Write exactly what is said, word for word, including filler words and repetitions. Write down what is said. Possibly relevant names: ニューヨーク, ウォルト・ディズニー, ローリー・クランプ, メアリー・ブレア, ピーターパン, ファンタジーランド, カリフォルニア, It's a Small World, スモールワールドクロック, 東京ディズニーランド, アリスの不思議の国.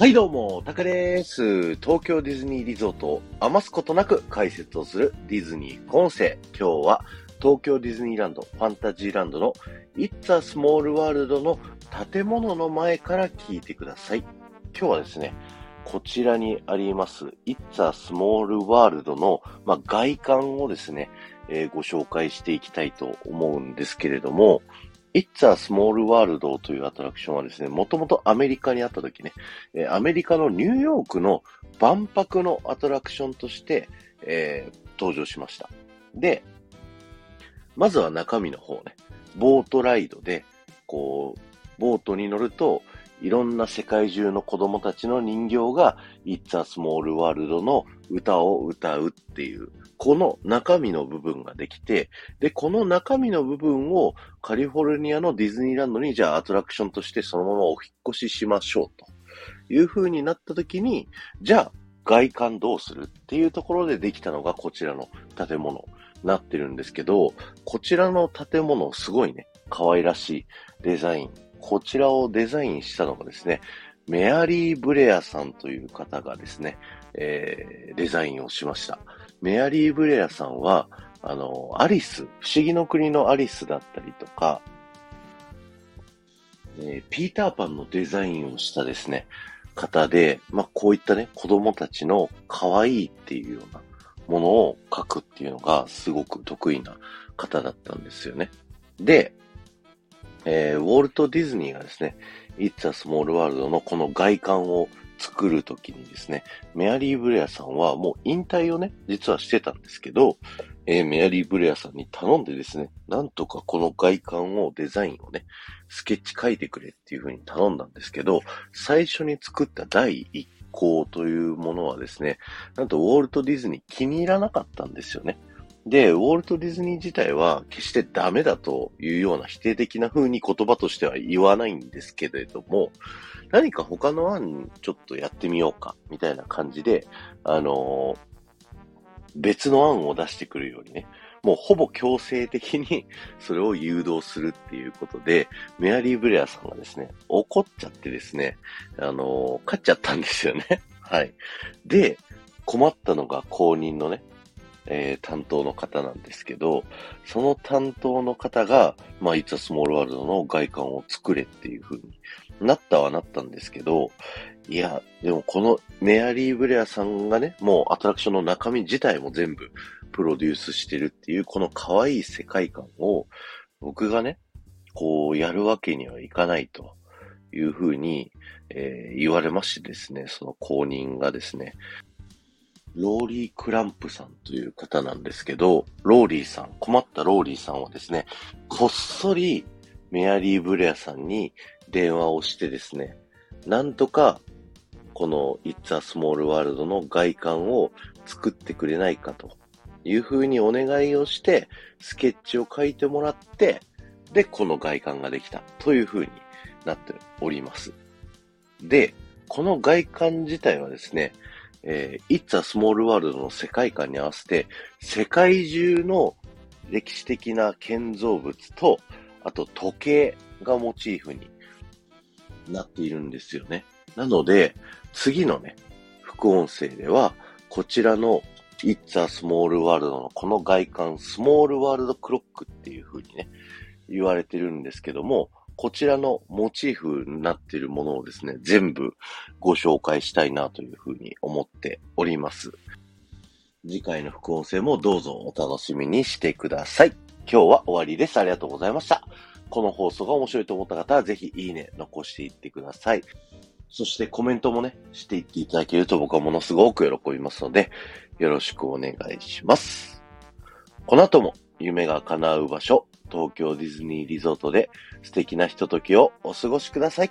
はいどうも、タカです。東京ディズニーリゾートを余すことなく解説をするディズニー今世。今日は東京ディズニーランドファンタジーランドの It's a Small World の建物の前から聞いてください。今日はですね、こちらにあります It's a Small World の、まあ、外観をですね、えー、ご紹介していきたいと思うんですけれども、It's a Small World というアトラクションはですね、もともとアメリカにあった時ね、アメリカのニューヨークの万博のアトラクションとして、えー、登場しました。で、まずは中身の方ね、ボートライドで、こう、ボートに乗ると、いろんな世界中の子供たちの人形が It's a Small World の歌を歌うっていう、この中身の部分ができて、で、この中身の部分をカリフォルニアのディズニーランドにじゃあアトラクションとしてそのままお引っ越ししましょうという風になった時に、じゃあ外観どうするっていうところでできたのがこちらの建物になってるんですけど、こちらの建物すごいね、可愛らしいデザイン。こちらをデザインしたのがですね、メアリー・ブレアさんという方がですね、えー、デザインをしました。メアリー・ブレアさんは、あの、アリス、不思議の国のアリスだったりとか、えー、ピーターパンのデザインをしたですね、方で、まあ、こういったね、子供たちの可愛いっていうようなものを描くっていうのがすごく得意な方だったんですよね。で、えー、ウォルト・ディズニーがですね、It's a Small World のこの外観を作るときにですね、メアリー・ブレアさんはもう引退をね、実はしてたんですけど、えー、メアリー・ブレアさんに頼んでですね、なんとかこの外観をデザインをね、スケッチ描いてくれっていうふうに頼んだんですけど、最初に作った第一稿というものはですね、なんとウォルト・ディズニー気に入らなかったんですよね。で、ウォルト・ディズニー自体は決してダメだというような否定的な風に言葉としては言わないんですけれども、何か他の案ちょっとやってみようかみたいな感じで、あのー、別の案を出してくるようにね、もうほぼ強制的にそれを誘導するっていうことで、メアリー・ブレアさんがですね、怒っちゃってですね、あのー、勝っちゃったんですよね。はい。で、困ったのが後任のね、えー、担当の方なんですけど、その担当の方が、まあ、It's a Small World の外観を作れっていう風になったはなったんですけど、いや、でもこのメアリー・ブレアさんがね、もうアトラクションの中身自体も全部プロデュースしてるっていう、この可愛い世界観を僕がね、こうやるわけにはいかないという風に、えー、言われましてですね、その後任がですね、ローリー・クランプさんという方なんですけど、ローリーさん、困ったローリーさんはですね、こっそりメアリー・ブレアさんに電話をしてですね、なんとかこの It's a Small World の外観を作ってくれないかという風にお願いをして、スケッチを書いてもらって、で、この外観ができたという風になっております。で、この外観自体はですね、えー、It's a Small World の世界観に合わせて世界中の歴史的な建造物とあと時計がモチーフになっているんですよね。なので次のね副音声ではこちらの It's a Small World のこの外観スモールワールドクロックっていう風にね言われてるんですけども、こちらのモチーフになっているものをですね、全部ご紹介したいなというふうに思っております。次回の副音声もどうぞお楽しみにしてください。今日は終わりです。ありがとうございました。この放送が面白いと思った方はぜひいいね残していってください。そしてコメントもね、していっていただけると僕はものすごく喜びますので、よろしくお願いします。この後も夢が叶う場所、東京ディズニーリゾートで素敵なひとときをお過ごしください。